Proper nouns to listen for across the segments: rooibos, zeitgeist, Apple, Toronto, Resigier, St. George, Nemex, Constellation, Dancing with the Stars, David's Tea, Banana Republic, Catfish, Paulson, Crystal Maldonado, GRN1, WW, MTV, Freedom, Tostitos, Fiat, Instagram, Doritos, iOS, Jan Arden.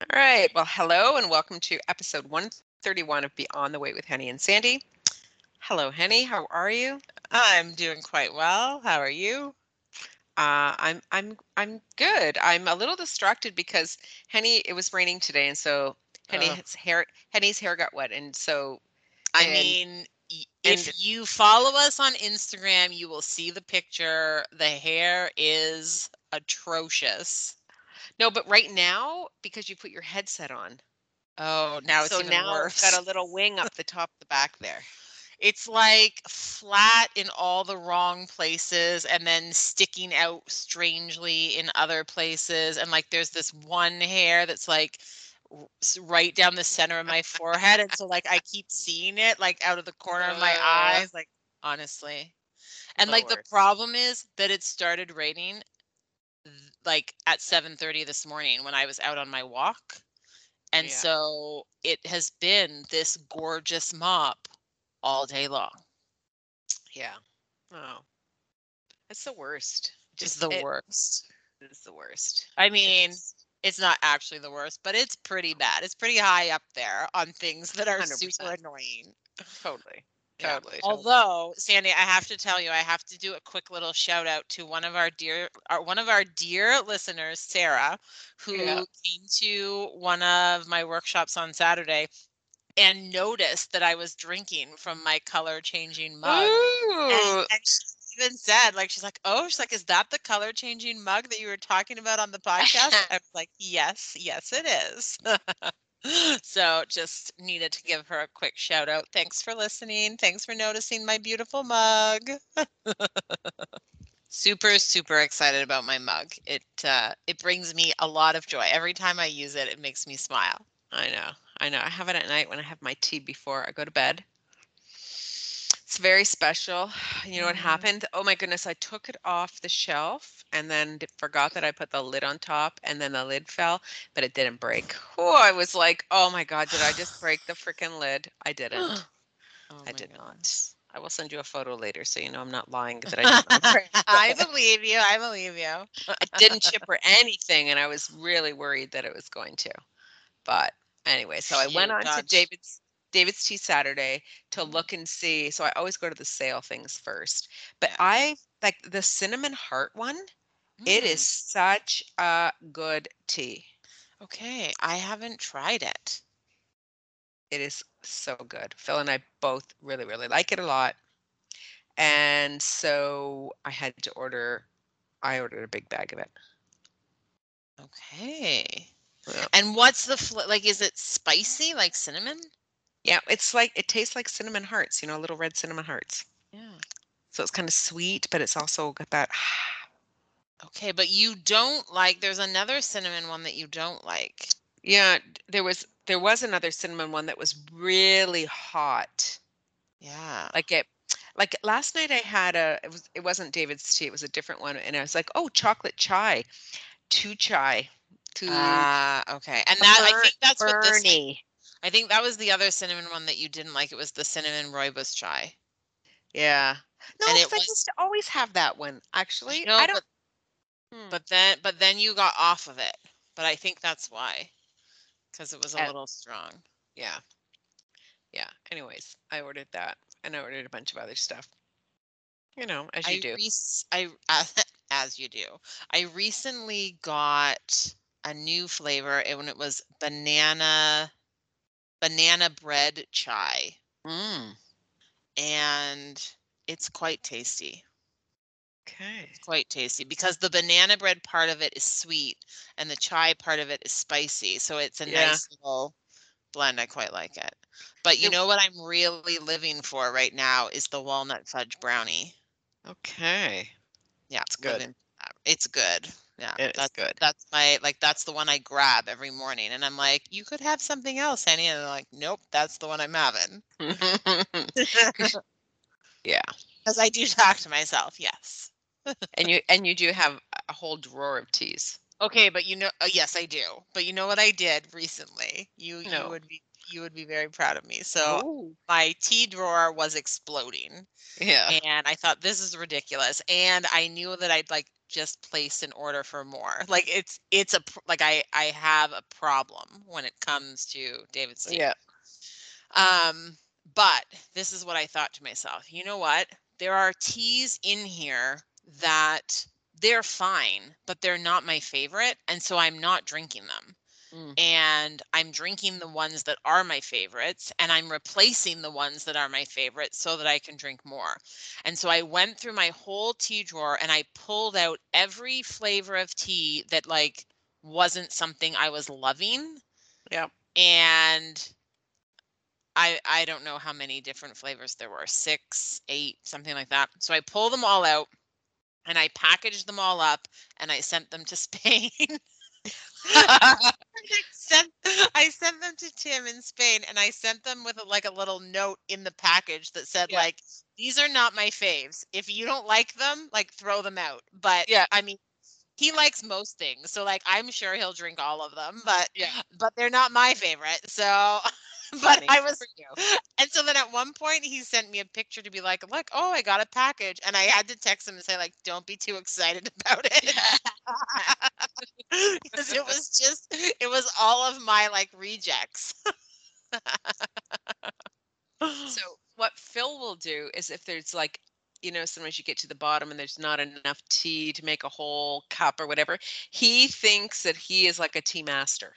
All right. Well, hello and welcome to episode 131 of Beyond the Weight with Henny and Sandy. Hello, Henny. How are you? I'm doing quite well. How are you? I'm good. I'm a little distracted because Henny, it was raining today, and so Henny's hair got wet, and so if you follow us on Instagram, you will see the picture. The hair is atrocious. No, but right now, because you put your headset on. Oh, now it's even worse. It's got a little wing up the top, the back there. It's like flat in all the wrong places and then sticking out strangely in other places. And like there's this one hair that's like right down the center of my forehead. And so like I keep seeing it like out of the corner of my eyes, like honestly. And like the problem is that it started raining like at 7:30 this morning when I was out on my walk. And so it has been this gorgeous mop all day long. Yeah. Oh, that's the worst. It's the worst. It's the worst. I mean, it's not actually the worst, but it's pretty bad. It's pretty high up there on things that are 100%. Super annoying. Totally. Yeah. Totally. Although, Sandy, I have to tell you, I have to do a quick little shout out to one of our dear listeners, Sarah, who came to one of my workshops on Saturday and noticed that I was drinking from my color changing mug. And she even said, like, she's like, is that the color changing mug that you were talking about on the podcast? I was like, yes, it is. So just needed to give her a quick shout out. Thanks for listening. Thanks for noticing my beautiful mug. Super, super excited about my mug. It brings me a lot of joy. Every time I use it, it makes me smile. I know. I have it at night when I have my tea before I go to bed. It's very special. You know what happened? Oh my goodness. I took it off the shelf and then forgot that I put the lid on top and then the lid fell, but it didn't break. Oh, I was like, oh my God, did I just break the freaking lid? I didn't. I did not. I will send you a photo later so you know I'm not lying that I didn't. I believe you. It didn't chip or anything, and I was really worried that it was going to. But anyway, so I went on to David's Tea Saturday to look and see. So I always go to the sale things first. But I like the cinnamon heart one. It is such a good tea. Okay, I haven't tried it. It is so good. Phil and I both really, really like it a lot. And so I ordered a big bag of it. Okay. Yeah. And what's the is it spicy like cinnamon? Yeah, it's like it tastes like cinnamon hearts, you know, little red cinnamon hearts. Yeah. So it's kind of sweet, but it's also got that. Okay, but you don't like. There's another cinnamon one that you don't like. Yeah, there was another cinnamon one that was really hot. Yeah. Like last night I had it wasn't David's Tea, it was a different one, and I was like, oh, chocolate chai, chai. Okay, and that I think that's what this is. I think that was the other cinnamon one that you didn't like. It was the cinnamon rooibos chai. Yeah. No, and I used to always have that one. Actually, no, I don't. But then you got off of it. But I think that's why, because it was a little strong. Yeah. Yeah. Anyways, I ordered that, and I ordered a bunch of other stuff. You know, as you do. As you do. I recently got a new flavor, and it was banana bread chai. And it's quite tasty. Okay. It's quite tasty because the banana bread part of it is sweet and the chai part of it is spicy. So it's a nice little blend. I quite like it. But you know what I'm really living for right now is the walnut fudge brownie. Okay. Yeah. It's good. It's good. Yeah, that's good. That's my that's the one I grab every morning, and I'm like, you could have something else, Annie, and I'm like, nope, that's the one I'm having. Yeah, because I do talk to myself. Yes, and you do have a whole drawer of teas. Okay, but you know, yes, I do. But you know what I did recently? You would be very proud of me. So my tea drawer was exploding. Yeah, and I thought this is ridiculous, and I knew that I'd like just placed an order for more. Like it's a like I have a problem when it comes to David's Tea. Yeah. But this is what I thought to myself. You know what? There are teas in here that they're fine, but they're not my favorite, and so I'm not drinking them. Mm. And I'm drinking the ones that are my favorites, and I'm replacing the ones that are my favorites so that I can drink more. And so I went through my whole tea drawer and I pulled out every flavor of tea that like wasn't something I was loving. Yeah. And I don't know how many different flavors there were, 6, 8, something like that. So I pulled them all out and I packaged them all up and I sent them to Spain. I sent them to Tim in Spain, and I sent them with like a little note in the package that said, yeah, like, these are not my faves. If you don't like them, like, throw them out. But yeah, I mean, he likes most things, so like I'm sure he'll drink all of them, but yeah, but they're not my favorite. So but I was, and so then at one point he sent me a picture to be like, look, oh, I got a package, and I had to text him and say like, don't be too excited about it. Because it was all of my like rejects. So what Phil will do is, if there's like, you know, sometimes you get to the bottom and there's not enough tea to make a whole cup or whatever, he thinks that he is like a tea master.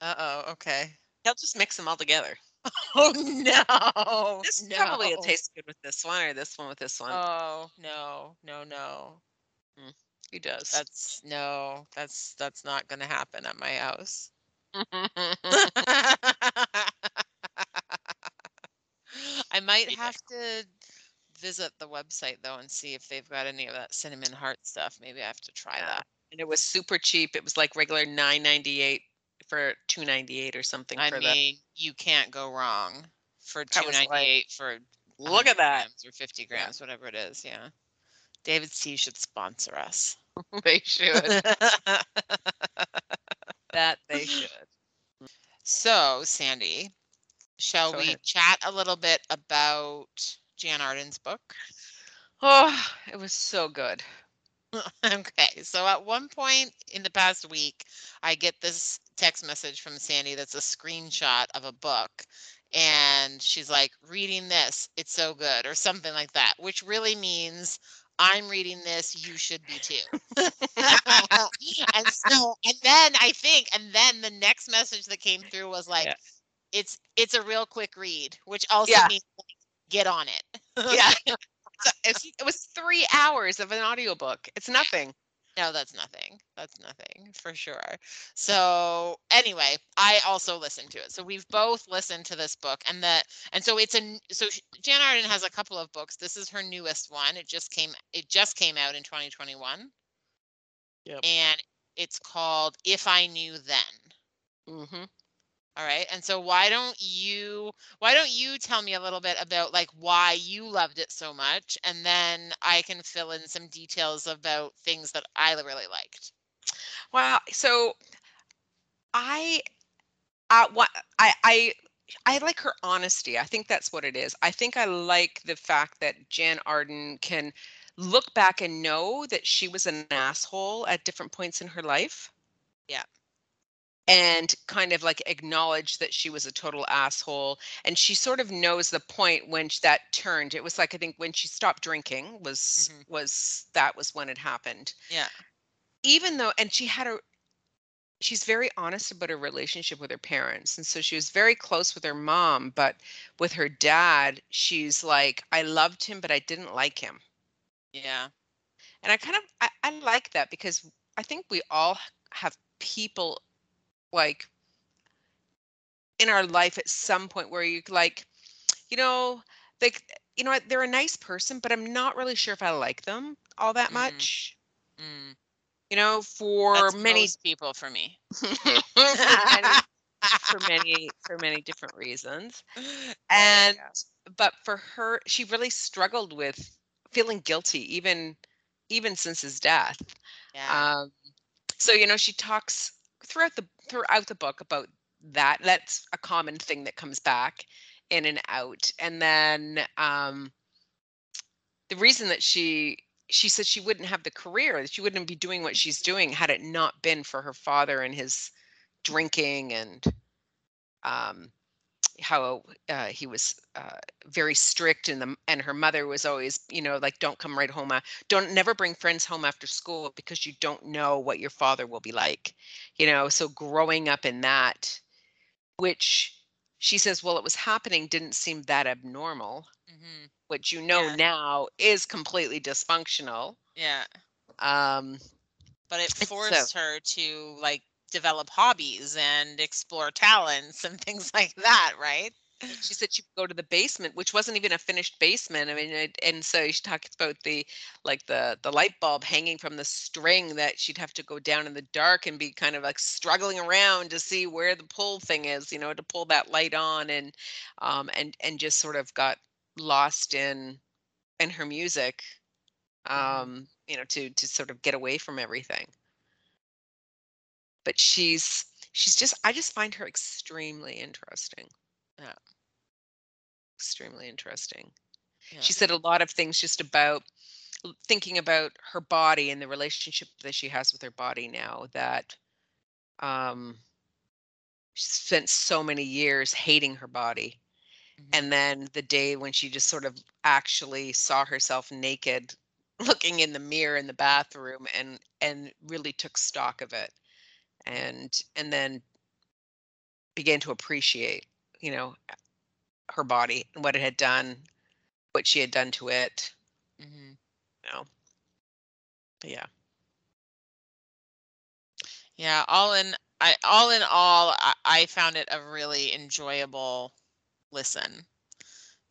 Uh-oh, okay. He'll just mix them all together. Oh, no. This probably will taste good with this one, or this one with this one. Oh, no. Mm, he does. That's not going to happen at my house. I might have to visit the website, though, and see if they've got any of that cinnamon heart stuff. Maybe I have to try that. And it was super cheap. It was like regular $9.98. for $2.98 or something. I mean, you can't go wrong for $2.98 for, look at that, or 50 grams, whatever it is. Yeah. David's Tea should sponsor us. They should. That they should. So, Sandy, shall we chat a little bit about Jan Arden's book? Oh, it was so good. Okay, so at one point in the past week, I get this text message from Sandy that's a screenshot of a book, and she's like, reading this, it's so good, or something like that, which really means, I'm reading this, you should be too. and then the next message that came through was like, it's a real quick read, which also means, like, get on it. Yeah. It was 3 hours of an audiobook. It's nothing. No, that's nothing. That's nothing for sure. So anyway, I also listened to it. So we've both listened to this book, so Jan Arden has a couple of books. This is her newest one. It just came out in 2021. Yep. And it's called If I Knew Then. Mm-hmm. All right. And so why don't you tell me a little bit about like why you loved it so much? And then I can fill in some details about things that I really liked. Well, so I like her honesty. I think that's what it is. I think I like the fact that Jan Arden can look back and know that she was an asshole at different points in her life. Yeah. And kind of like acknowledge that she was a total asshole. And she sort of knows the point when that turned. It was like, I think when she stopped drinking was when it happened. Yeah. Even though, and she's very honest about her relationship with her parents. And so she was very close with her mom, but with her dad, she's like, I loved him, but I didn't like him. Yeah. And I like that, because I think we all have people like in our life at some point where you like, you know what, they're a nice person, but I'm not really sure if I like them all that much. Mm. You know, for that's many most people, for me, for many different reasons. And but for her, she really struggled with feeling guilty, even since his death. Yeah. So you know, she talks throughout the book about that. That's a common thing that comes back in and out. And then the reason that she she said she wouldn't have the career, that she wouldn't be doing what she's doing had it not been for her father and his drinking and how he was very strict, and her mother was always, you know, like, don't come right home. Don't never bring friends home after school because you don't know what your father will be like, you know. So growing up in that, which she says, well, it was happening, didn't seem that abnormal. Mm-hmm. What you know now is completely dysfunctional. Yeah. But it forced her to like develop hobbies and explore talents and things like that, right? She said she would go to the basement, which wasn't even a finished basement. I mean, and so she talked about the light bulb hanging from the string that she'd have to go down in the dark and be kind of like struggling around to see where the pull thing is, you know, to pull that light on, and just sort of got lost in her music, you know, to sort of get away from everything. But she's just, I just find her extremely interesting. Yeah. Extremely interesting. Yeah. She said a lot of things just about thinking about her body and the relationship that she has with her body now, that she spent so many years hating her body. Mm-hmm. And then the day when she just sort of actually saw herself naked, looking in the mirror in the bathroom, and really took stock of it. And then began to appreciate, you know, her body and what it had done, what she had done to it. Mm-hmm. You know, but yeah. All in all, I found it a really enjoyable listen.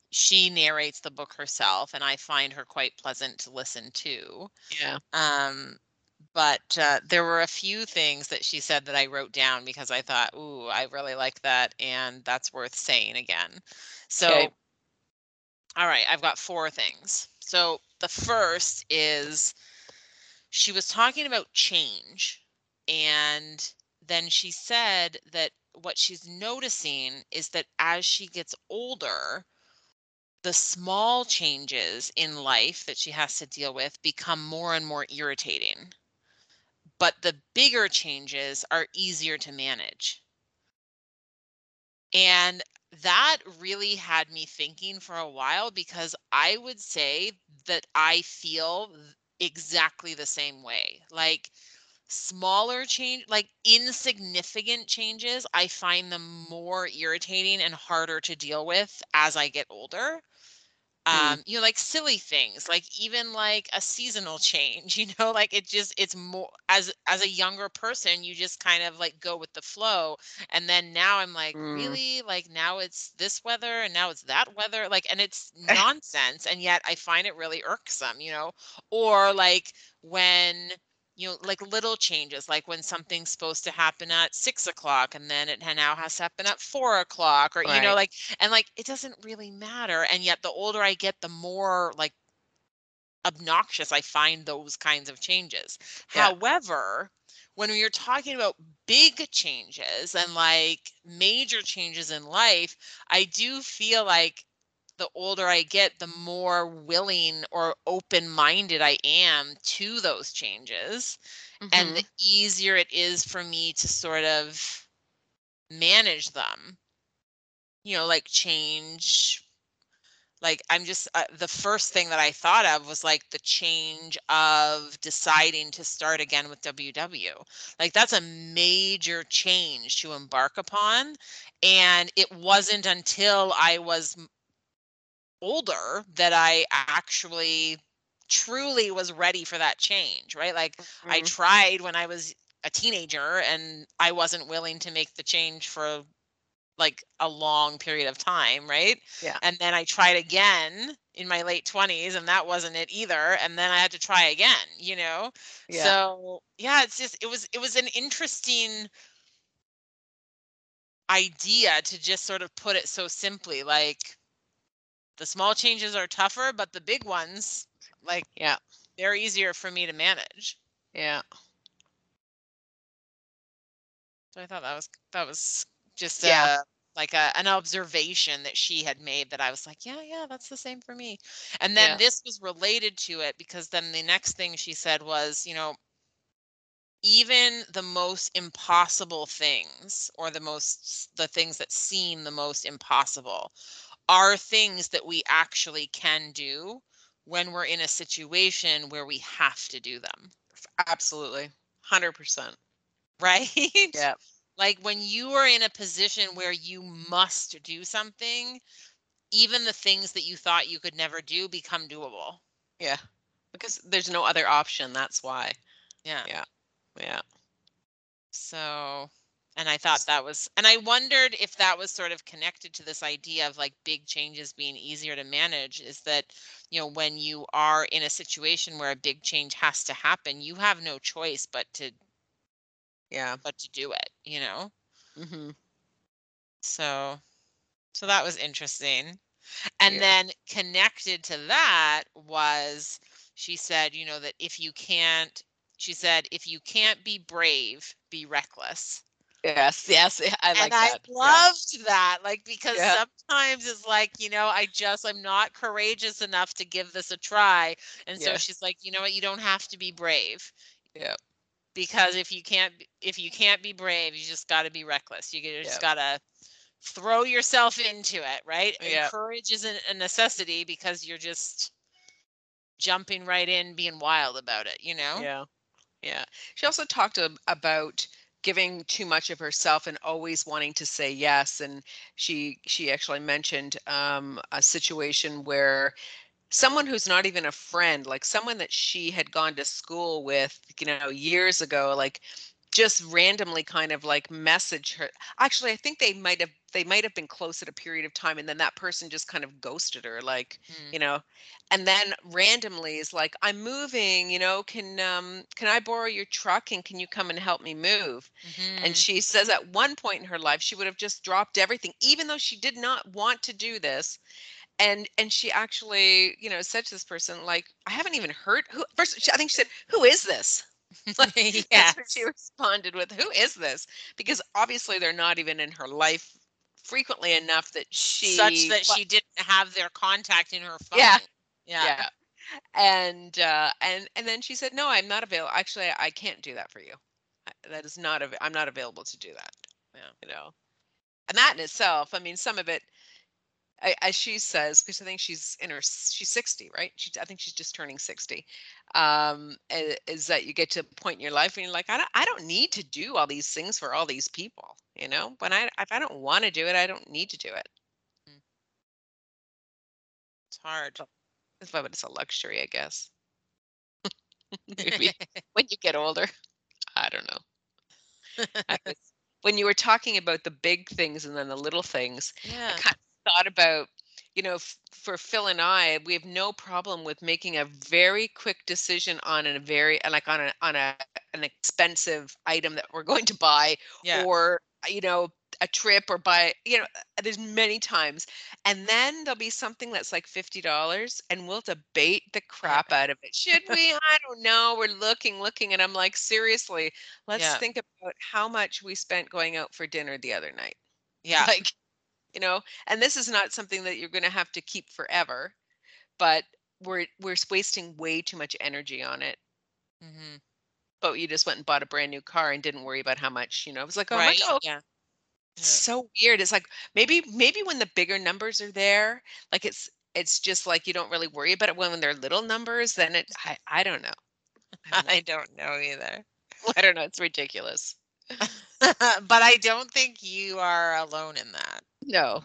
She narrates the book herself, and I find her quite pleasant to listen to. Yeah. But there were a few things that she said that I wrote down because I thought, ooh, I really like that, and that's worth saying again. So, okay. All right, I've got four things. So the first is she was talking about change, and then she said that what she's noticing is that as she gets older, the small changes in life that she has to deal with become more and more irritating. But the bigger changes are easier to manage. And that really had me thinking for a while, because I would say that I feel exactly the same way. Like smaller change, like insignificant changes, I find them more irritating and harder to deal with as I get older. You know, like silly things, like even like a seasonal change, you know, like it just, it's more, as a younger person, you just kind of like go with the flow. And then now I'm like, really? Like now it's this weather and now it's that weather, like, and it's nonsense. And yet I find it really irksome, you know, or like when, you know, like little changes, like when something's supposed to happen at 6 o'clock and then it now has to happen at 4 o'clock, or, right. You know, like, and like, it doesn't really matter. And yet the older I get, the more like obnoxious I find those kinds of changes. Yeah. However, when we are talking about big changes and like major changes in life, I do feel like the older I get, the more willing or open-minded I am to those changes. Mm-hmm. And the easier it is for me to sort of manage them, you know, like change. Like I'm just, the first thing that I thought of was like the change of deciding to start again with WW. Like that's a major change to embark upon. And it wasn't until I was older that I actually truly was ready for that change, right? Like mm-hmm. I tried when I was a teenager and I wasn't willing to make the change for like a long period of time, right? Yeah. And then I tried again in my late 20s and that wasn't it either. And then I had to try again, you know? Yeah. So yeah, it's just, it was an interesting idea to just sort of put it so simply, like, the small changes are tougher, but the big ones, like, yeah, they're easier for me to manage. Yeah. So I thought that was just like an observation that she had made that I was like, yeah, that's the same for me. And then this was related to it, because then the next thing she said was, you know, even the most impossible things, or the things that seem the most impossible, are things that we actually can do when we're in a situation where we have to do them. Absolutely. 100%. Right? Yeah. Like when you are in a position where you must do something, even the things that you thought you could never do become doable. Yeah. Because there's no other option. That's why. Yeah. Yeah. Yeah. So, and I thought that was, and I wondered if that was sort of connected to this idea of like big changes being easier to manage, is that, you know, when you are in a situation where a big change has to happen, you have no choice but to do it, you know? Mm-hmm. So that was interesting. And then connected to that was, she said, you know, that if you can't be brave, be reckless. Yes, I like that. And I loved that, like, because sometimes it's like, you know, I'm not courageous enough to give this a try. And so she's like, you know what, you don't have to be brave. Yeah. Because if you can't be brave, you just got to be reckless. You just got to throw yourself into it, right? Yeah. And courage isn't a necessity because you're just jumping right in, being wild about it, you know? Yeah. Yeah. She also talked about giving too much of herself and always wanting to say yes. And she actually mentioned a situation where someone who's not even a friend, like someone that she had gone to school with, you know, years ago, like just randomly kind of like message her. Actually, I think they might have been close at a period of time, and then that person just kind of ghosted her, like, you know, and then randomly is like, I'm moving, you know, can I borrow your truck, and can you come and help me move? Mm-hmm. And she says at one point in her life, she would have just dropped everything, even though she did not want to do this. And she actually, you know, said to this person, like, I haven't even heard who first. I think she said, who is this? Like, that's what she responded with, who is this? Because obviously they're not even in her life frequently enough that she didn't have their contact in her phone. Yeah. And then she said, no, I'm not available. Actually, I can't do that for you. I'm not available to do that. Yeah. You know, and that in itself, I mean, some of it, as she says, because I think she's 60, right? I think she's just turning 60. Is that you get to a point in your life and you're like, I don't need to do all these things for all these people, you know. When if I don't want to do it, I don't need to do it. It's hard, but it's a luxury, I guess. Maybe when you get older, I don't know. When you were talking about the big things and then the little things, thought about, you know, for Phil and I, we have no problem with making a very quick decision on an expensive item that we're going to buy, or, you know, a trip, or buy, you know, there's many times, and then there'll be something that's like $50 and we'll debate the crap out of it. Should we? I don't know. We're looking, and I'm like, seriously, let's think about how much we spent going out for dinner the other night. Yeah. Like, you know, and this is not something that you're going to have to keep forever, but we're wasting way too much energy on it. Mm-hmm. But you just went and bought a brand new car and didn't worry about how much, you know. It was like, oh, right. It's so weird. It's like maybe when the bigger numbers are there, like it's just like you don't really worry about it. When they're little numbers, then it I don't know. I don't know either. I don't know. It's ridiculous. But I don't think you are alone in that. No.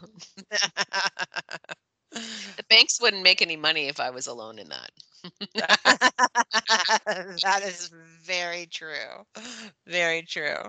The banks wouldn't make any money if I was alone in that. That is very true. Very true.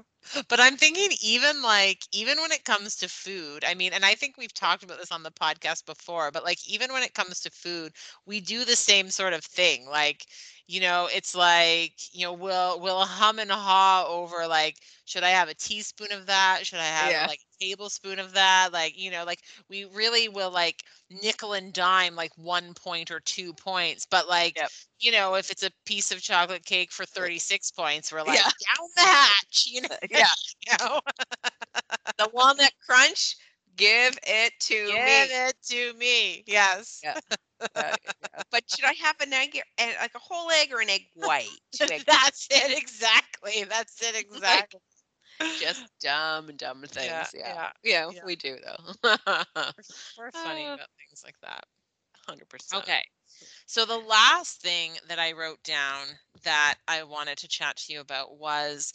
But I'm thinking even when it comes to food, I mean, and I think we've talked about this on the podcast before, but like, even when it comes to food, we do the same sort of thing. Like, you know, it's like, you know, we'll hum and haw over, like, should I have a teaspoon of that? Should I have like a tablespoon of that? Like, you know, like we really will like nickel and dime like 1 point or 2 points. But like, you know, if it's a piece of chocolate cake for 36 points, we're like down the hatch, you know? Yeah. You know? The walnut crunch. Give it to me. Yes. Yeah. But should I have an egg, like a whole egg or an egg white? That's it exactly. Just dumb things. Yeah, we do though. We're funny about things like that. 100%. Okay. So the last thing that I wrote down that I wanted to chat to you about was,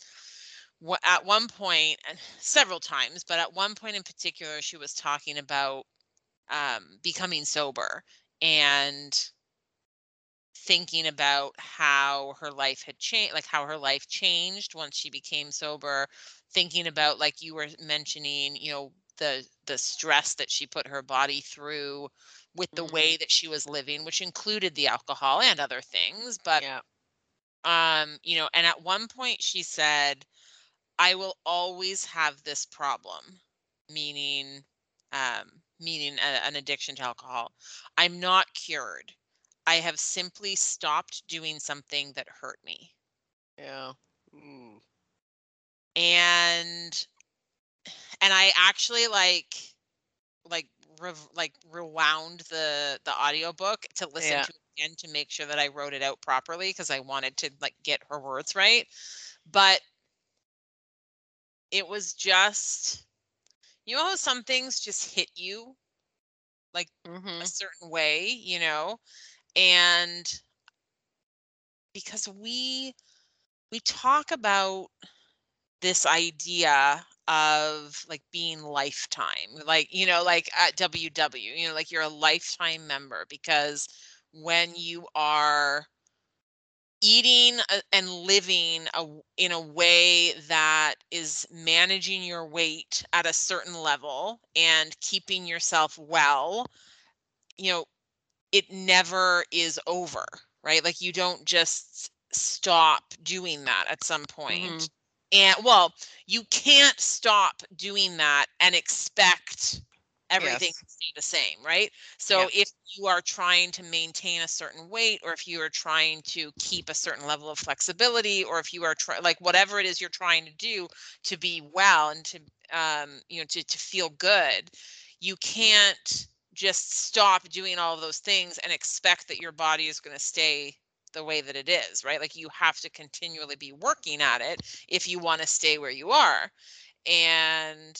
at one point, and several times, but at one point in particular, she was talking about becoming sober and thinking about how her life had changed, like how her life changed once she became sober, thinking about, like you were mentioning, you know, the stress that she put her body through with the way that she was living, which included the alcohol and other things. But, you know, and at one point she said, I will always have this problem, meaning an addiction to alcohol. I'm not cured. I have simply stopped doing something that hurt me. Yeah. Ooh. And I actually rewound the audiobook to listen to it again to make sure that I wrote it out properly, because I wanted to get her words right. But it was just, you know, how some things just hit you a certain way, you know, and because we talk about this idea of being lifetime, at WW, you know, you're a lifetime member, because when you are eating and living in a way that is managing your weight at a certain level and keeping yourself well, you know, it never is over, right? You don't just stop doing that at some point. Mm-hmm. And you can't stop doing that and expect everything to stay the same, right? So if you are trying to maintain a certain weight, or if you are trying to keep a certain level of flexibility, or if you are whatever it is you're trying to do to be well and to to feel good, you can't just stop doing all of those things and expect that your body is going to stay the way that it is, right? You have to continually be working at it if you want to stay where you are. And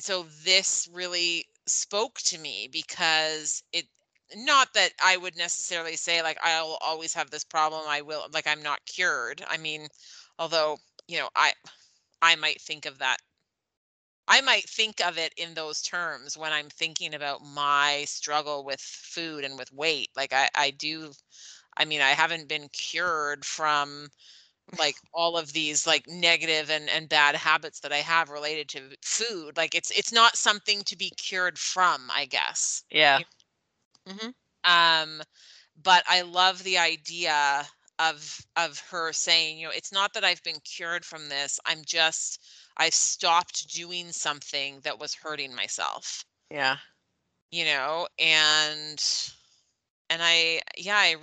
so this really spoke to me, because it, not that I would necessarily say I'll always have this problem. I will, I'm not cured. I mean, although, you know, I might think of that. I might think of it in those terms when I'm thinking about my struggle with food and with weight. I haven't been cured from all of these negative and bad habits that I have related to food. It's not something to be cured from, I guess. Yeah. But I love the idea of her saying, you know, it's not that I've been cured from this. I've stopped doing something that was hurting myself. Yeah. You know, and I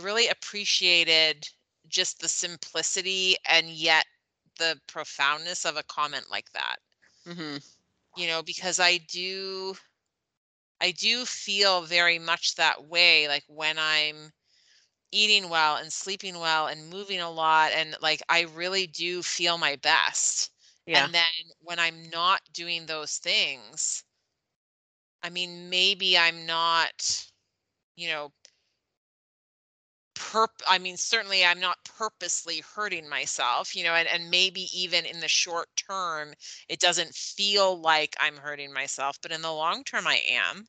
really appreciated just the simplicity and yet the profoundness of a comment like that. Mm-hmm. You know, because I do feel very much that way. When I'm eating well and sleeping well and moving a lot, and I really do feel my best. Yeah. And then when I'm not doing those things, I mean, maybe I'm not, you know, certainly I'm not purposely hurting myself, you know, and maybe even in the short term, it doesn't feel like I'm hurting myself, but in the long term, I am.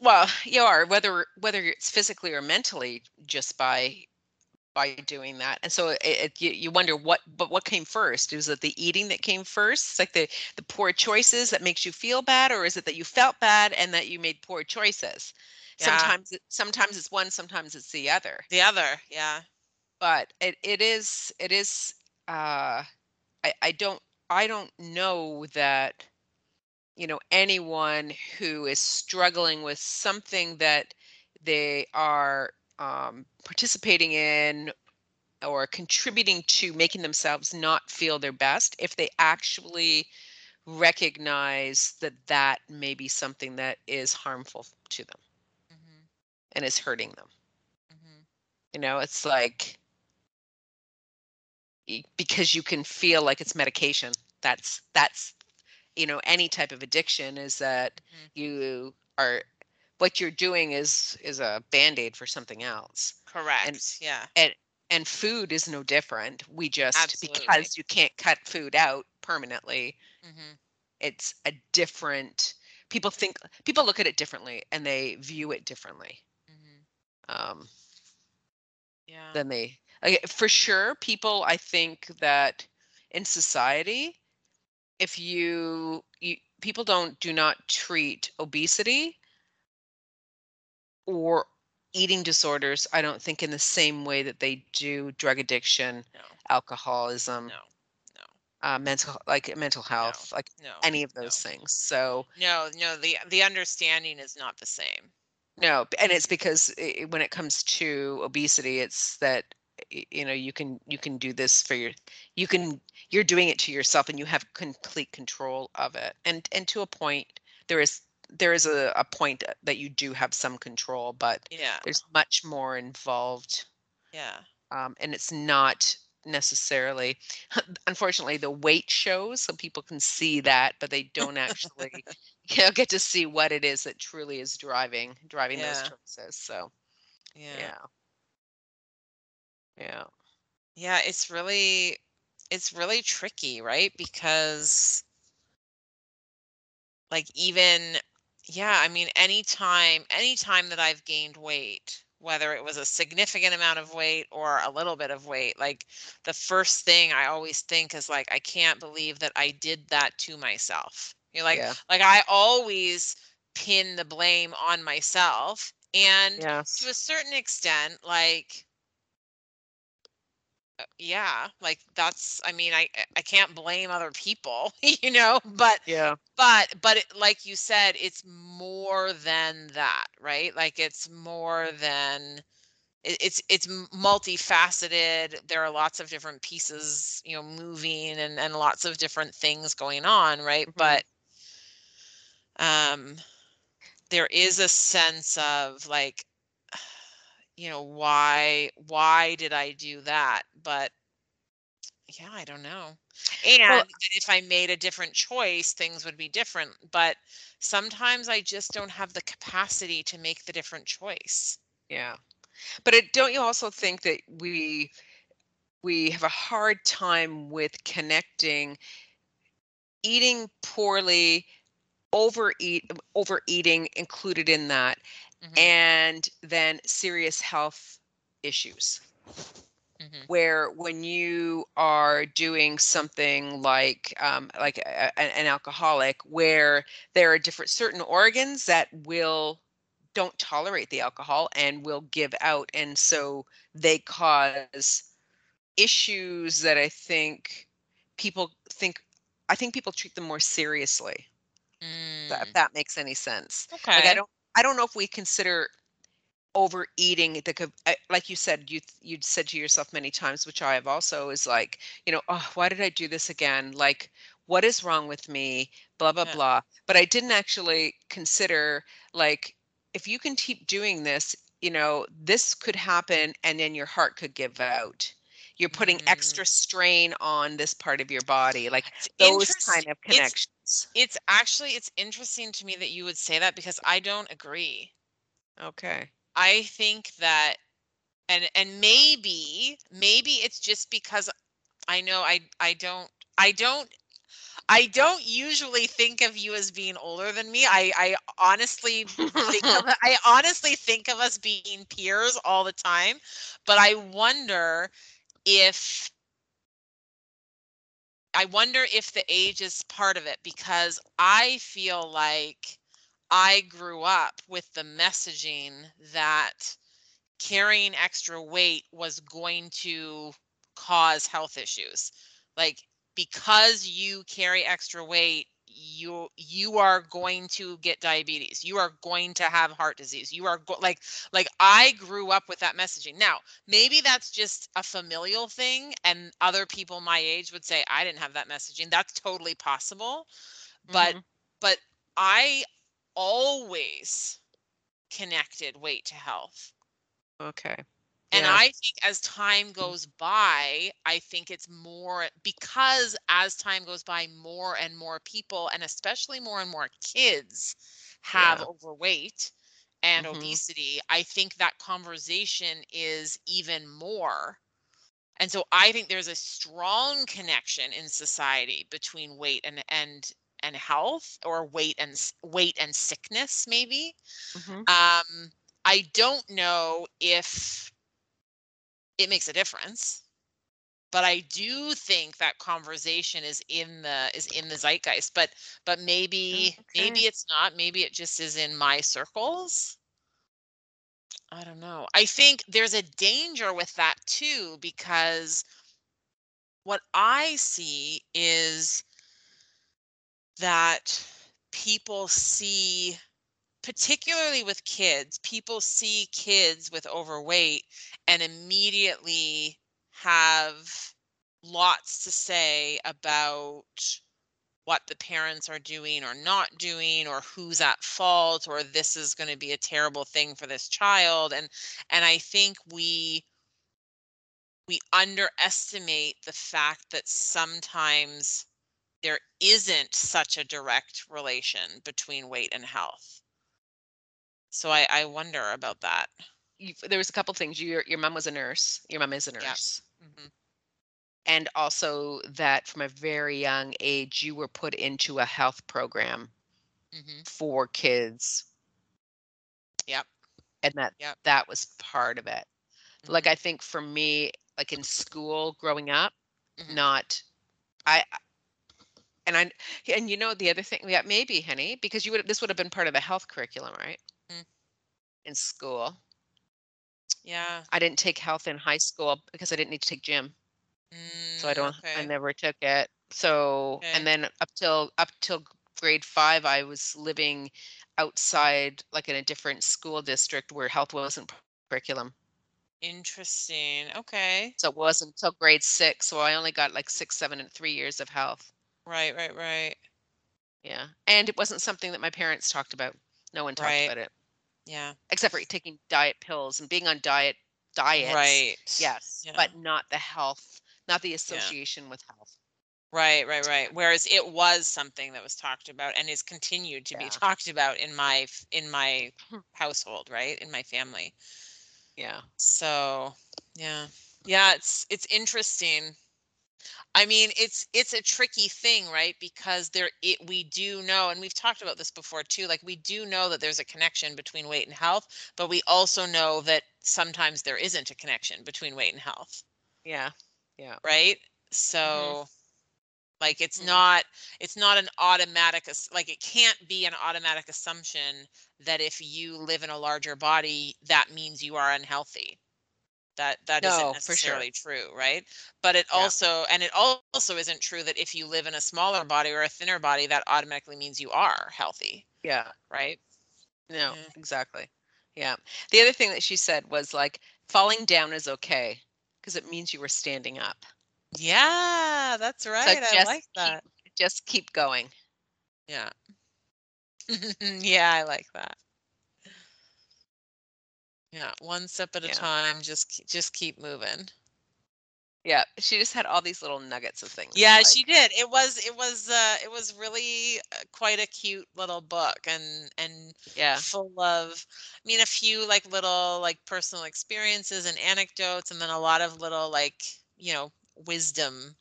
Well, you are, whether it's physically or mentally, just by doing that. And so you wonder what came first. Is it the eating that came first? It's the poor choices that makes you feel bad, or is it that you felt bad and that you made poor choices? Yeah. Sometimes it's one, sometimes it's the other. The other, yeah. But it is. I don't know that, you know, anyone who is struggling with something that they are participating in or contributing to making themselves not feel their best, if they actually recognize that that may be something that is harmful to them mm-hmm. and is hurting them. Mm-hmm. You know, it's like, because you can feel like it's medication. That's, you know, any type of addiction is that mm-hmm. you are, what you're doing is a Band-Aid for something else. Correct. And food is no different. We just, absolutely. Because you can't cut food out permanently, mm-hmm. it's a different, people look at it differently and they view it differently. Mm-hmm. Yeah. Then they, for sure, people, I think that in society, if you people do not treat obesity or eating disorders, I don't think, in the same way that they do drug addiction, no. alcoholism, no. Mental health, no. Any of those no. things. So no, the understanding is not the same. No, and it's because when it comes to obesity, it's that, you know, you can do this for you're doing it to yourself, and you have complete control of it. And to a point, there is a point that you do have some control, but yeah. there's much more involved. Yeah. And it's not necessarily, unfortunately, the weight shows, so people can see that, but they don't actually get to see what it is that truly is driving yeah. those choices. So, yeah. It's really tricky, right? Because, anytime that I've gained weight, whether it was a significant amount of weight or a little bit of weight, the first thing I always think is I can't believe that I did that to myself. You're I always pin the blame on myself. And yes. to a certain extent, that's, I can't blame other people, you know, but it, like you said, it's more than that, right? It's more than, it's multifaceted. There are lots of different pieces, you know, moving and lots of different things going on, right? Mm-hmm. But there is a sense of you know, why did I do that? But yeah, I don't know. And if I made a different choice, things would be different. But sometimes I just don't have the capacity to make the different choice. Yeah. But don't you also think that we have a hard time with connecting eating poorly, overeating included in that, mm-hmm. and then serious health issues, mm-hmm. where when you are doing something an alcoholic, where there are certain organs that don't tolerate the alcohol and will give out, and so they cause issues that I think people treat them more seriously. If that makes any sense. Okay. I don't know if we consider overeating like you said, you'd said to yourself many times, which I have also, is why did I do this again? What is wrong with me? Blah, blah, blah. But I didn't actually consider, if you can keep doing this, you know, this could happen, and then your heart could give out. You're putting extra strain on this part of your body, those kind of connections. It's interesting to me that you would say that, because I don't agree. Okay. I think that, and maybe it's just because I know I don't usually think of you as being older than me. I honestly think of us being peers all the time, but I wonder if the age is part of it, because I feel like I grew up with the messaging that carrying extra weight was going to cause health issues. Because you carry extra weight, you are going to get diabetes. You are going to have heart disease. You are like I grew up with that messaging. Now, maybe that's just a familial thing, and other people my age would say, I didn't have that messaging. That's totally possible. Mm-hmm. But I always connected weight to health. Okay. And I think as time goes by, I think it's more because as time goes by, more and more people, and especially more and more kids, have overweight and obesity. I think that conversation is even more. And so I think there's a strong connection in society between weight and health, or weight and sickness, maybe. I don't know if it makes a difference, but I do think that conversation is in the zeitgeist, but maybe it's not, maybe it just is in my circles. I don't know. I think there's a danger with that too, because what I see is that people see, particularly with kids, people see kids with overweight and immediately have lots to say about what the parents are doing or not doing, or who's at fault, or this is going to be a terrible thing for this child. And I think we underestimate the fact that sometimes there isn't such a direct relation between weight and health. So I wonder about that. There was a couple things. Your mom was a nurse. Your mom is a nurse. Yeah. Mm-hmm. And also that from a very young age, you were put into a health program for kids. Yep. And that was part of it. Mm-hmm. Like, I think for me, like in school growing up, and you know, the other thing, yeah, maybe, honey, because this would have been part of the health curriculum, right? In school. Yeah. I didn't take health in high school because I didn't need to take gym. So I never took it. So, and then up till grade 5, I was living outside, like in a different school district where health wasn't curriculum. Interesting. Okay. So it wasn't until grade 6. So I only got like 6, 7, and 3 years of health. Right. Yeah. And it wasn't something that my parents talked about. No one talked about it. Yeah. Except for taking diet pills and being on diets. Right. Yes. Yeah. But not the health, not the association with health. Right. Whereas it was something that was talked about and is continued to be talked about in my household, right? In my family. Yeah. So, yeah, it's interesting. I mean, it's a tricky thing, right? Because we do know, and we've talked about this before too, like we do know that there's a connection between weight and health, but we also know that sometimes there isn't a connection between weight and health. Yeah. Yeah. Right? So like it's not an automatic, like it can't be an automatic assumption that if you live in a larger body, that means you are unhealthy. That isn't necessarily true, right? But it also isn't true that if you live in a smaller body or a thinner body, that automatically means you are healthy. Yeah. Right? No, exactly. Yeah. The other thing that she said was like, falling down is okay because it means you were standing up. Yeah, that's right. So I like that. Just keep going. Yeah. Yeah, I like that. Yeah, one step at a time, just keep moving. Yeah, she just had all these little nuggets of things. Yeah, like, she did. It was really quite a cute little book and full of, I mean, a few like little like personal experiences and anecdotes, and then a lot of little like, you know, wisdom,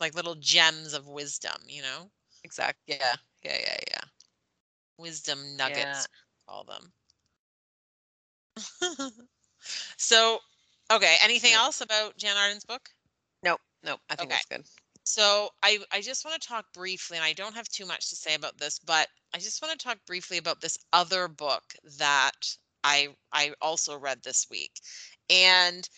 like little gems of wisdom, you know? Exactly. Yeah. Wisdom nuggets, call them. So, okay. Anything else about Jan Arden's book? No. I think that's good. So I just want to talk briefly, and I don't have too much to say about this, but I just want to talk briefly about this other book that I also read this week. And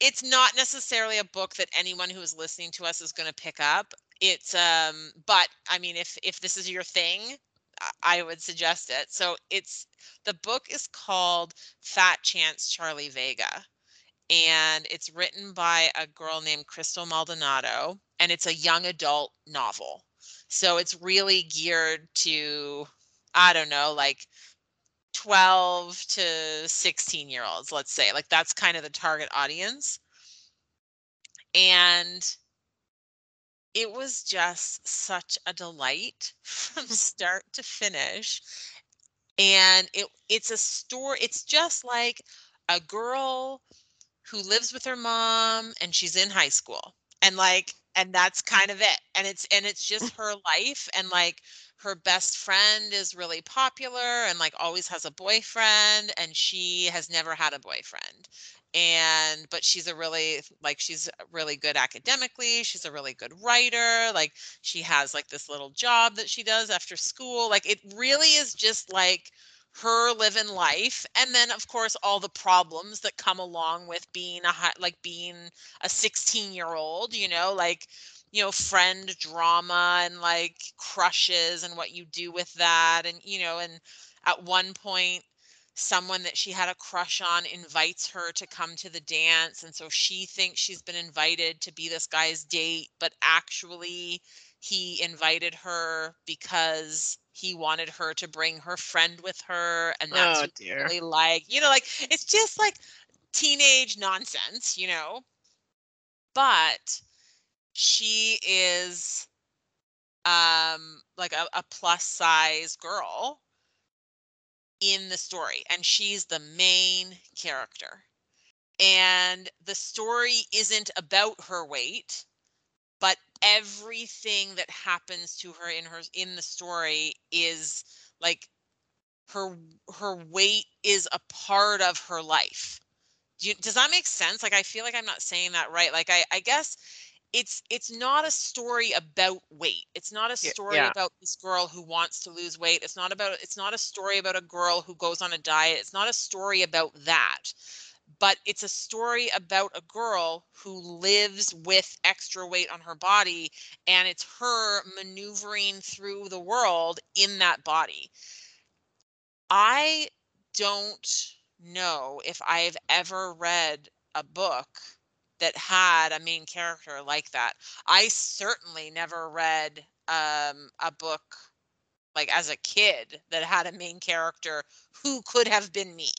it's not necessarily a book that anyone who is listening to us is going to pick up. It's but I mean, if this is your thing, I would suggest it. So the book is called Fat Chance Charlie Vega, and it's written by a girl named Crystal Maldonado, and it's a young adult novel. So it's really geared to, I don't know, like 12 to 16 year olds, let's say. Like that's kind of the target audience. And it was just such a delight from start to finish. And it's a story. It's just like a girl who lives with her mom and she's in high school, and like, and that's kind of it. And it's just her life. And like her best friend is really popular and like always has a boyfriend, and she has never had a boyfriend. But she's really good academically. She's a really good writer. Like she has like this little job that she does after school. Like it really is just like her living life. And then of course, all the problems that come along with being a 16-year-old, friend drama and like crushes and what you do with that. And at one point, someone that she had a crush on invites her to come to the dance. And so she thinks she's been invited to be this guy's date, but actually he invited her because he wanted her to bring her friend with her. And that's really like it's just like teenage nonsense, but she is like a plus size girl in the story, and she's the main character, and the story isn't about her weight, but everything that happens to her in the story is like her weight is a part of her life. Does that make sense? Like I feel like I'm not saying that right. Like I guess it's not a story about weight. It's not a story about this girl who wants to lose weight. It's not a story about a girl who goes on a diet. It's not a story about that, but it's a story about a girl who lives with extra weight on her body, and it's her maneuvering through the world in that body. I don't know if I've ever read a book that had a main character like that. I certainly never read a book like as a kid that had a main character who could have been me,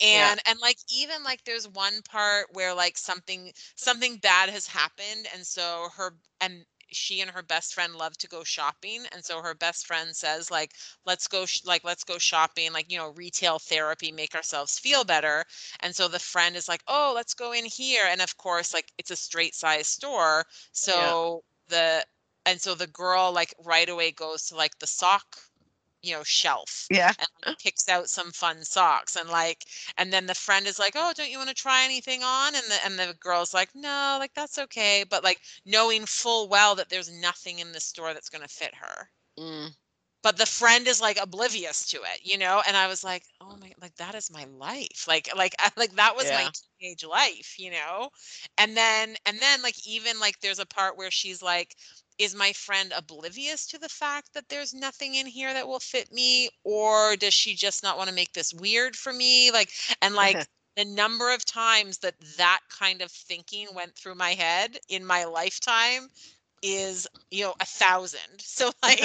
And like even like there's one part where like something bad has happened, and so she and her best friend love to go shopping. And so her best friend says like, let's go shopping, like, retail therapy, make ourselves feel better. And so the friend is like, oh, let's go in here. And of course, like it's a straight size store. So so the girl like right away goes to like the sock, shelf, and like, picks out some fun socks, and like, and then the friend is like, oh, don't you want to try anything on? And the girl's like, no, like that's okay, but like knowing full well that there's nothing in the store that's going to fit her, but the friend is like oblivious to it, and I was like, oh my, like that is my life, like that was my teenage life, and then like even like there's a part where she's like, is my friend oblivious to the fact that there's nothing in here that will fit me? Or does she just not want to make this weird for me? Like, and like the number of times that kind of thinking went through my head in my lifetime is, 1,000. So like,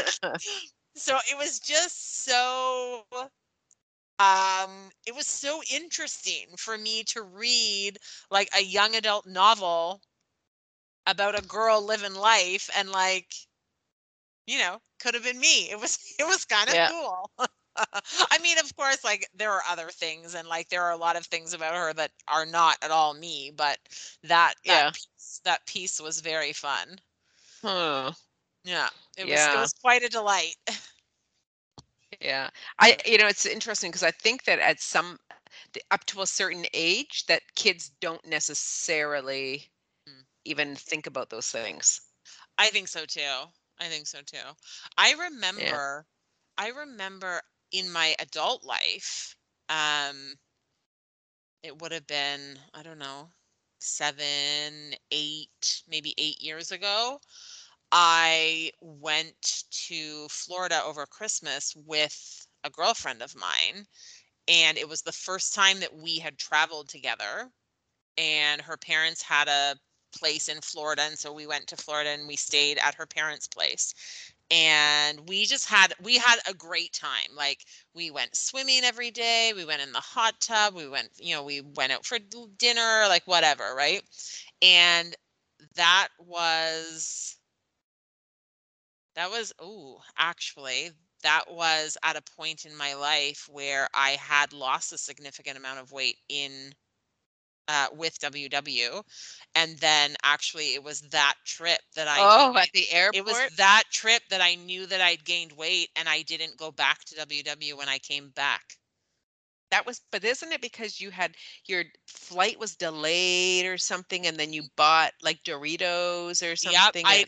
so it was just so, it was so interesting for me to read like a young adult novel about a girl living life, and like, could have been me. It was kind of cool. I mean, of course, like there are other things, and like there are a lot of things about her that are not at all me, but that piece was very fun. Huh. Yeah. It was quite a delight. Yeah. It's interesting because I think that at up to a certain age that kids don't necessarily even think about those things. I think so too. I remember in my adult life, it would have been, I don't know, maybe 8 years ago, I went to Florida over Christmas with a girlfriend of mine, and it was the first time that we had traveled together, and her parents had a place in Florida, and so we went to Florida and we stayed at her parents' place. And we had a great time. Like, we went swimming every day. We went in the hot tub. We went out for dinner, like whatever. Right. And that was at a point in my life where I had lost a significant amount of weight with WW, and then actually it was that trip that I knew that I'd gained weight, and I didn't go back to WW when I came back. But isn't it because you had your flight was delayed or something, and then you bought like Doritos or something? Yep,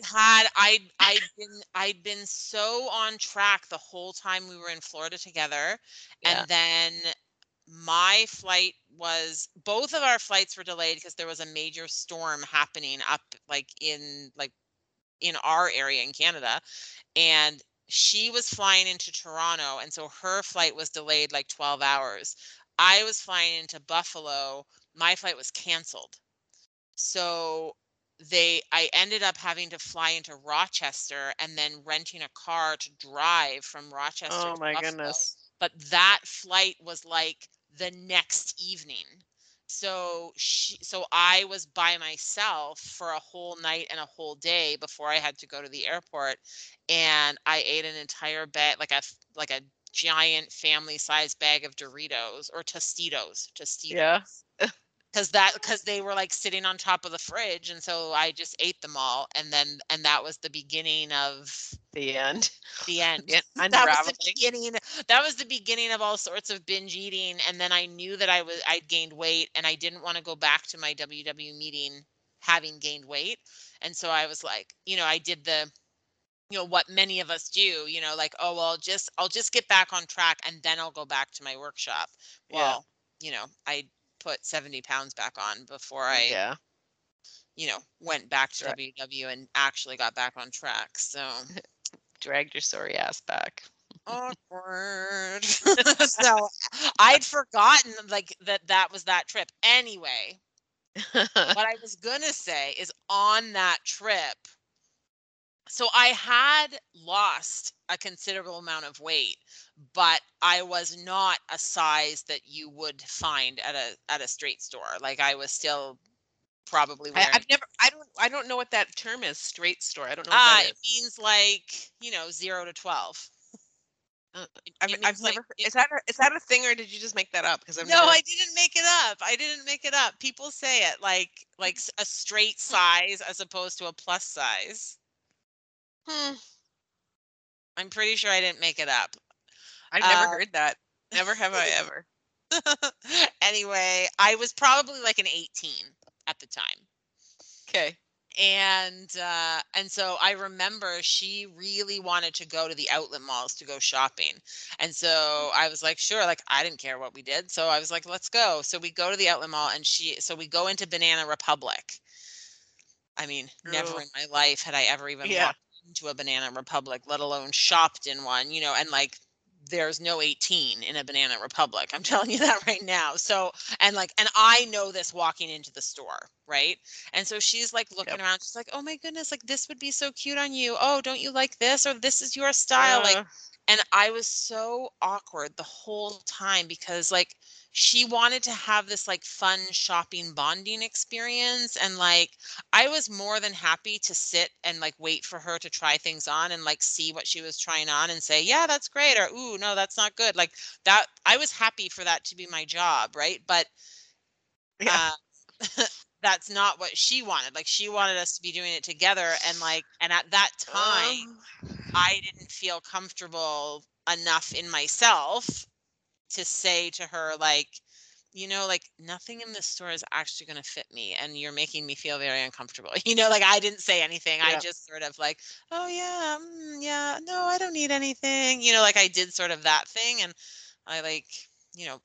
I'd been so on track the whole time we were in Florida together, yeah. And then my flight was, both of our flights were delayed because there was a major storm happening up in our area in Canada, and she was flying into Toronto, and so her flight was delayed like 12 hours. I was flying into Buffalo. My flight was canceled. So I ended up having to fly into Rochester and then renting a car to drive from Rochester to Buffalo. Oh my goodness. But that flight was like the next evening. So I was by myself for a whole night and a whole day before I had to go to the airport, and I ate an entire bag, like a giant family-sized bag of Doritos or Tostitos. Yeah. Because they were like sitting on top of the fridge, and so I just ate them all, and that was the beginning of the end. The end. Yeah, that was the beginning of all sorts of binge eating, and then I knew that I'd gained weight, and I didn't want to go back to my WW meeting having gained weight, and so I was like, I did the, what many of us do, like, oh, well, I'll just get back on track, and then I'll go back to my workshop. Well, yeah. I put 70 pounds back on before I, went back to WW and actually got back on track. So dragged your sorry ass back. Awkward. So I'd forgotten that was that trip. Anyway, what I was going to say is on that trip, so I had lost a considerable amount of weight, but I was not a size that you would find at a straight store. Like, I was still probably wearing. I don't know what that term is. Straight store. I don't know what that is. It means 0 to 12. Is that a thing, or did you just make that up? I didn't make it up. People say it like a straight size as opposed to a plus size. I'm pretty sure I didn't make it up. I've never heard that. Never have I ever. Anyway, I was probably like an 18 at the time. Okay. And so I remember she really wanted to go to the outlet malls to go shopping. And so I was like, sure, like I didn't care what we did. So I was like, let's go. So we go to the outlet mall, and we go into Banana Republic. I mean, never in my life had I ever even walked into a Banana Republic, let alone shopped in one, and there's no 18 in a Banana Republic. I'm telling you that right now. So, and I know this walking into the store, right? And so she's like looking around. She's like, oh my goodness, like this would be so cute on you. Oh, don't you like this? Or this is your style. And I was so awkward the whole time because she wanted to have this fun shopping bonding experience. And I was more than happy to sit and wait for her to try things on and see what she was trying on and say, yeah, that's great. Or, ooh, no, that's not good. Like that, I was happy for that to be my job. Right. But that's not what she wanted. She wanted us to be doing it together. And and at that time, I didn't feel comfortable enough in myself to say to her, nothing in this store is actually going to fit me, and you're making me feel very uncomfortable. I didn't say anything. Yeah. I just sort of no, I don't need anything. I did sort of that thing. And I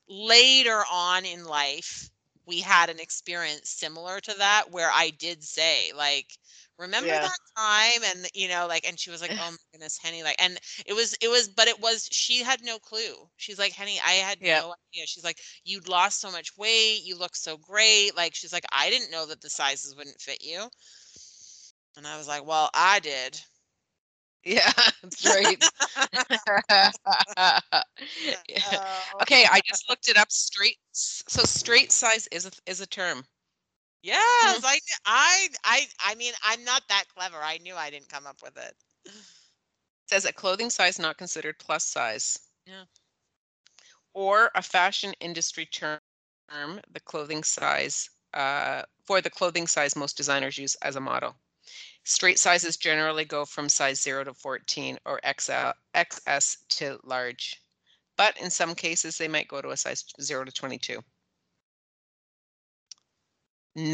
later on in life, we had an experience similar to that where I did say, like, remember that time? And, you know, like, and she was like, oh my goodness, Henny, like, and it was, she had no clue. She's like, Henny, I had no idea. She's like, you'd lost so much weight. You look so great. Like, she's like, I didn't know that the sizes wouldn't fit you. And I was like, well, I did. Yeah, that's right. Okay, I just looked it up. Straight, so straight size is a term. Yes, I mean, I'm not that clever. I knew I didn't come up with it. It says a clothing size not considered plus size. Yeah. Or a fashion industry term, the clothing size for the clothing size most designers use as a model. Straight sizes generally go from size 0 to 14 or XS to large, but in some cases they might go to a size 0 to 22. I've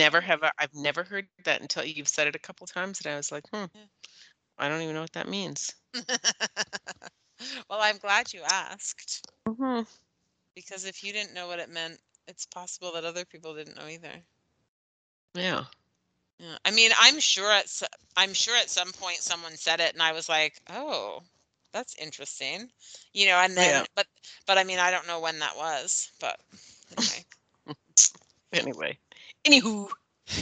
never heard that until you've said it a couple times, and I was like, I don't even know what that means. Well, I'm glad you asked, because if you didn't know what it meant, it's possible that other people didn't know either. Yeah. Yeah, I mean, I'm sure at some point someone said it and I was like, oh, that's interesting, you know, and then but I mean, I don't know when that was, but anywho,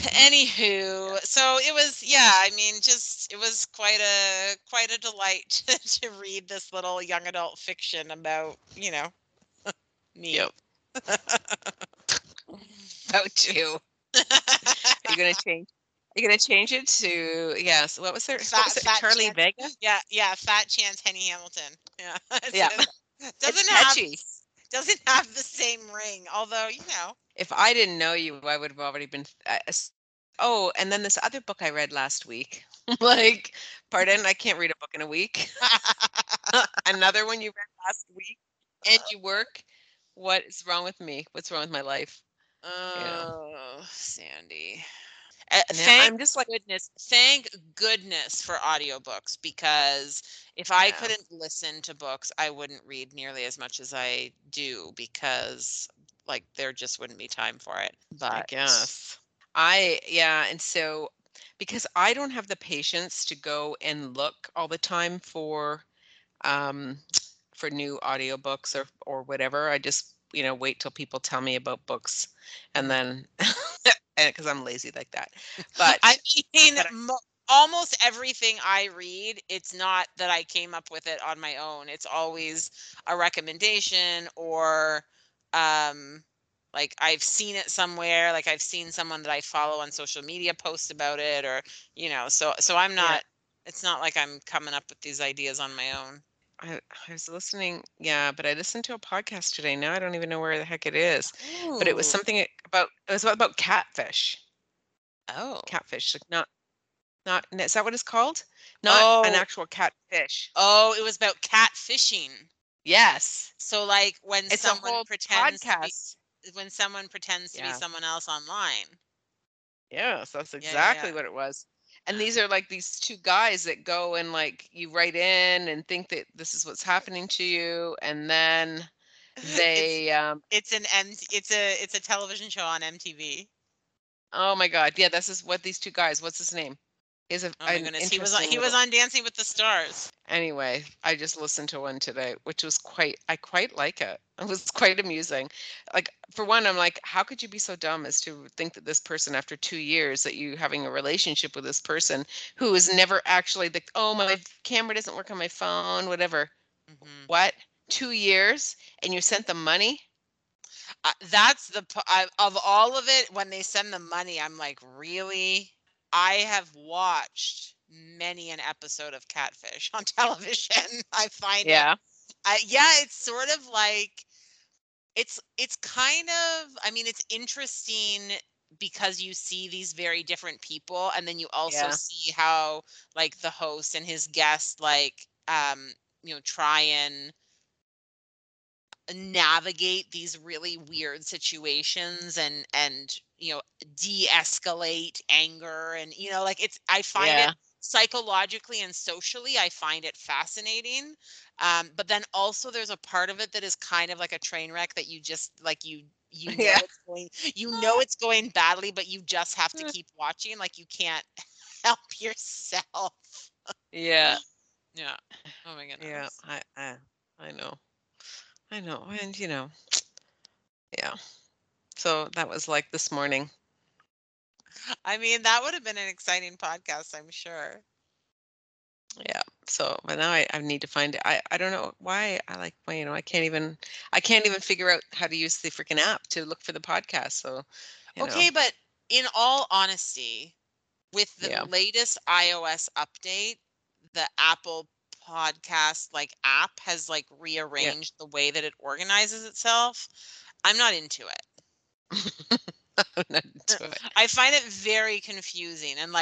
so it was, I mean, just it was quite a delight to read this little young adult fiction about, you know, me. Yep. About you. You're gonna change it to what was there? Charlie Chance, Vega? Yeah, Fat Chance Henny Hamilton. Yeah. Doesn't have the same ring, although, you know. If I didn't know you, I would have already been and then this other book I read last week. Like, pardon, I can't read a book in a week. Another one you read last week and you work. What is wrong with me? What's wrong with my life? Oh, yeah. Sandy. Thank goodness for audiobooks, because if I couldn't listen to books, I wouldn't read nearly as much as I do, because like there just wouldn't be time for it. But I guess and so because I don't have the patience to go and look all the time for new audiobooks or whatever, I just wait till people tell me about books, and then because I'm lazy like that. But I mean, almost everything I read, it's not that I came up with it on my own. It's always a recommendation, or like I've seen it somewhere, like I've seen someone that I follow on social media post about it, or so I'm not it's not like I'm coming up with these ideas on my own. I was listening, but I listened to a podcast today. Now I don't even know where the heck it is. Ooh. But it was something about, catfish. Oh, catfish, like not is that what it's called? Not an actual catfish. Oh, it was about catfishing. Yes. So like when it's someone pretends to be someone else online. Yeah, so that's exactly what it was. And these are like these two guys that go and like you write in and think that this is what's happening to you, and then they it's a television show on MTV. Oh my God! Yeah, this is what these two guys. What's his name? He was on Dancing with the Stars. Anyway, I just listened to one today, which was I quite like it. It was quite amusing. Like, for one, I'm like, how could you be so dumb as to think that this person, after 2 years that you having a relationship with this person who is never actually my camera doesn't work on my phone, whatever. Mm-hmm. What? 2 years and you sent them money? That's of all of it, when they send the money, I'm like, really? I have watched many an episode of Catfish on television. I find it. It's sort of like, it's kind of, I mean, it's interesting because you see these very different people, and then you also see how like the host and his guest, like, try and navigate these really weird situations and de-escalate anger, and I find it psychologically and socially, I find it fascinating, but then also there's a part of it that is kind of like a train wreck that you just like you You know it's going badly, but you just have to keep watching. Like, you can't help yourself. Yeah. Yeah. Oh my goodness. Yeah. I know. And you know. Yeah. So that was like this morning. I mean, that would have been an exciting podcast, I'm sure. Yeah. So, but now I need to find it. I don't know why I like, well, you know, I can't even figure out how to use the freaking app to look for the podcast. So, okay. Know. But in all honesty, with the latest iOS update, the Apple podcast app has rearranged the way that it organizes itself. I'm not into it. I find it very confusing, and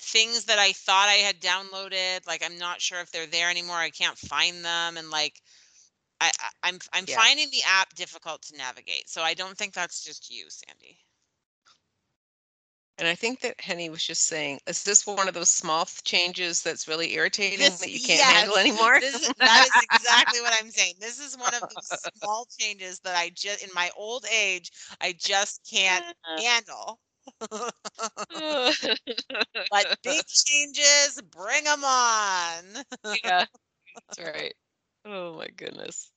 things that I thought I had downloaded, I'm not sure if they're there anymore. I can't find them, and I'm finding the app difficult to navigate. So I don't think that's just you, Sandy. And I think that Henny was just saying, is this one of those small changes that's really irritating that you can't handle anymore? That is exactly what I'm saying. This is one of those small changes that I just, in my old age, I just can't handle. But big changes, bring them on. Yeah, that's right. Oh my goodness.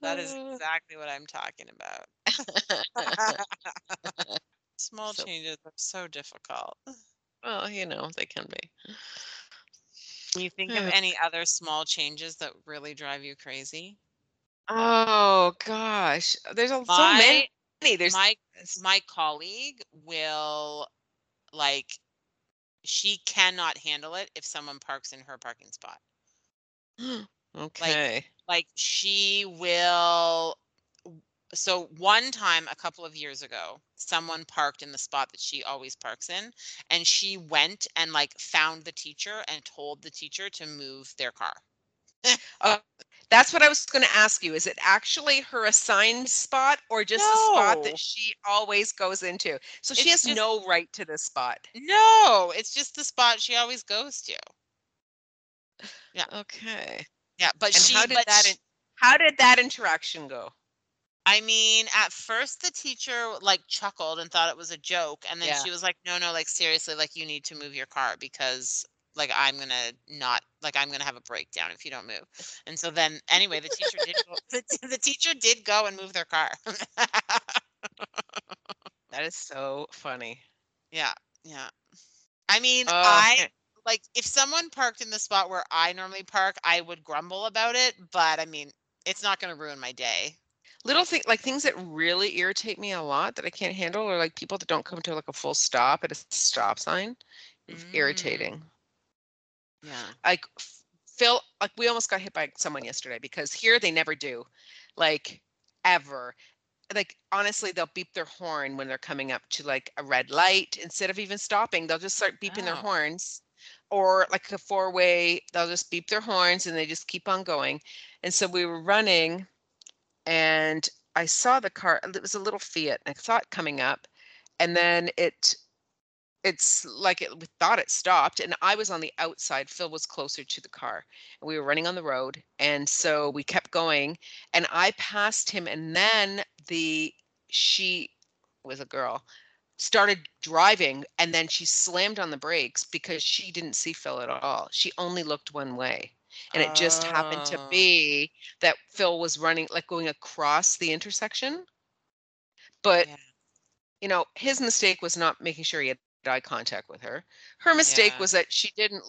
That is exactly what I'm talking about. Small changes are so difficult. Well, they can be. Can you think of any other small changes that really drive you crazy? Oh gosh, there's so many. There's my colleague will she cannot handle it if someone parks in her parking spot. Okay. She will. So one time, a couple of years ago, someone parked in the spot that she always parks in, and she went and found the teacher and told the teacher to move their car. That's what I was going to ask you. Is it actually her assigned spot, or just the spot that she always goes into? So she has no right to this spot. No, it's just the spot she always goes to. Yeah. Okay. Yeah, but how did that interaction go? I mean, at first the teacher chuckled and thought it was a joke, and then she was no, seriously, you need to move your car because I'm gonna have a breakdown if you don't move. And so then anyway, the teacher did go, the teacher did go and move their car. That is so funny. Yeah, yeah. I mean, if someone parked in the spot where I normally park, I would grumble about it, but I mean, it's not gonna ruin my day. Little things things that really irritate me a lot that I can't handle are people that don't come to a full stop at a stop sign. It's irritating. Yeah. Phil, we almost got hit by someone yesterday because here they never do, ever. Honestly, they'll beep their horn when they're coming up to a red light. Instead of even stopping, they'll just start beeping their horns. Or a four-way, they'll just beep their horns and they just keep on going. And so we were running. And I saw the car, it was a little Fiat, and I saw it coming up, and then we thought it stopped, and I was on the outside, Phil was closer to the car, and we were running on the road, and so we kept going, and I passed him, and then she was a girl, started driving, and then she slammed on the brakes because she didn't see Phil at all. She only looked one way. And it just happened to be that Phil was running, going across the intersection. But, his mistake was not making sure he had eye contact with her. Her mistake was that she didn't,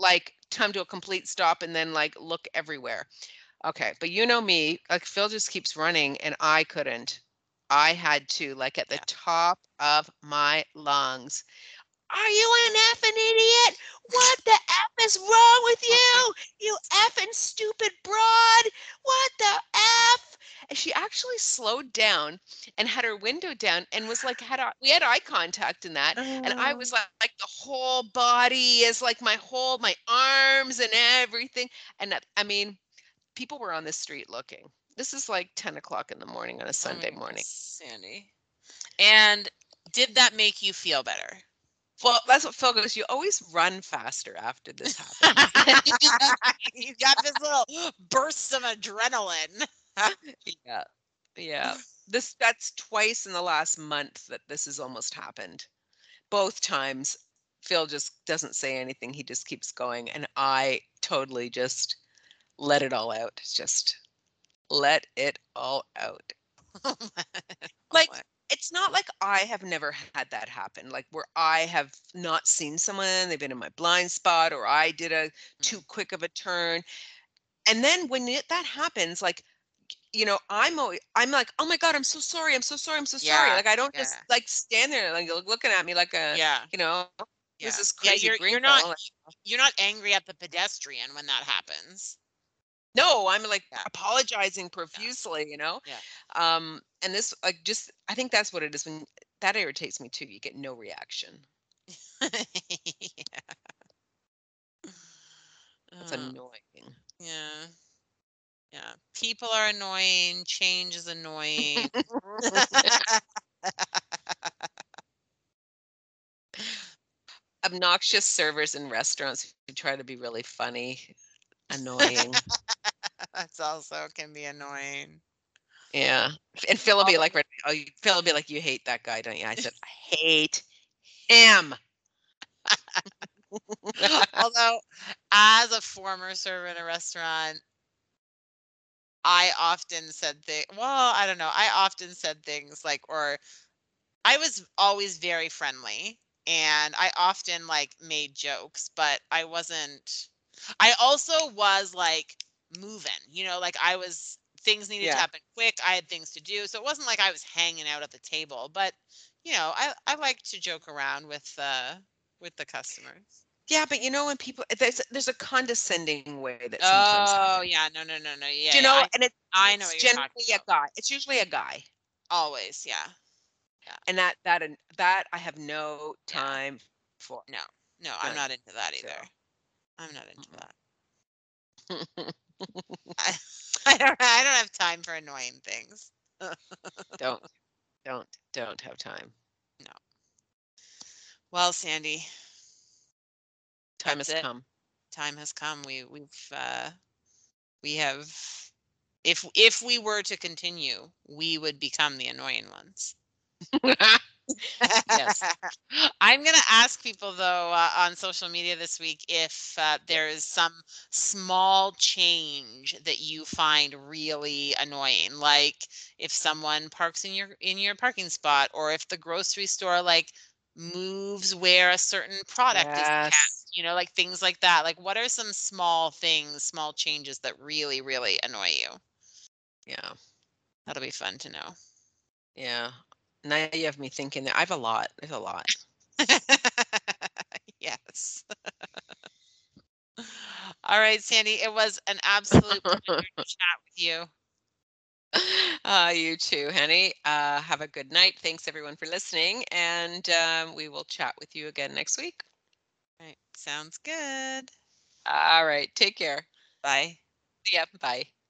come to a complete stop and then, look everywhere. Okay, but you know me, Phil just keeps running and I couldn't. I had to, at the top of my lungs. Are you an effing idiot? What the F is wrong with you? You effing stupid broad. What the F? And she actually slowed down and had her window down and was we had eye contact in that. And I was the whole body is my arms and everything. And I mean, people were on the street looking. This is 10 o'clock in the morning on a Sunday morning. Sandy. And did that make you feel better? Well, that's what Phil goes. You always run faster after this happens. You got this little burst of adrenaline. Yeah. Yeah. That's twice in the last month that this has almost happened. Both times Phil just doesn't say anything. He just keeps going. And I totally just let it all out. Just let it all out. Like, it's not like I have never had that happen, like where I have not seen someone, they've been in my blind spot, or I did a too quick of a turn. And then when that happens, like, you know, I'm like, oh my God, I'm so sorry. I'm so sorry. I'm so sorry. Like, I don't just like stand there like looking at me like a, you know, this is crazy. You're not angry at the pedestrian when that happens. No, I'm like apologizing profusely, you know? Yeah. And this, like, just, I think that's what it is. When that irritates me too. You get no reaction. That's annoying. Yeah. Yeah. People are annoying. Change is annoying. Obnoxious servers in restaurants who try to be really funny. Annoying. That's also can be annoying. Yeah. And Phil will be like, oh, Phil will be like, you hate that guy, don't you? I said, I hate him. Although, as a former server in a restaurant, I often said things, well, I don't know. I often said things like, or I was always very friendly and I often like made jokes, but I wasn't, I also was like moving, you know, like I was, things needed to happen quick. I had things to do. So it wasn't like I was hanging out at the table, but you know, I like to joke around with the customers. Yeah, but you know, when people, there's a condescending way that sometimes happens. No. Yeah. Do you know, and it's generally a guy. It's usually a guy. Always. Yeah. And that I have no time for. No, I'm not into that either. So. I'm not into that. I don't have time for annoying things. Don't have time. No. Well, Sandy, time has come. Time has come. We have. If we were to continue, we would become the annoying ones. Yes. I'm going to ask people, though, on social media this week if there is some small change that you find really annoying, like if someone parks in your parking spot, or if the grocery store like moves where a certain product is cast, you know, like things like that. Like, what are some small things, small changes that really, really annoy you? Yeah. That'll be fun to know. Yeah. Now you have me thinking that I have a lot. There's a lot. Yes. All right, Sandy. It was an absolute pleasure to chat with you. You too, honey. Have a good night. Thanks, everyone, for listening. And we will chat with you again next week. All right. Sounds good. All right. Take care. Bye. See ya. Bye.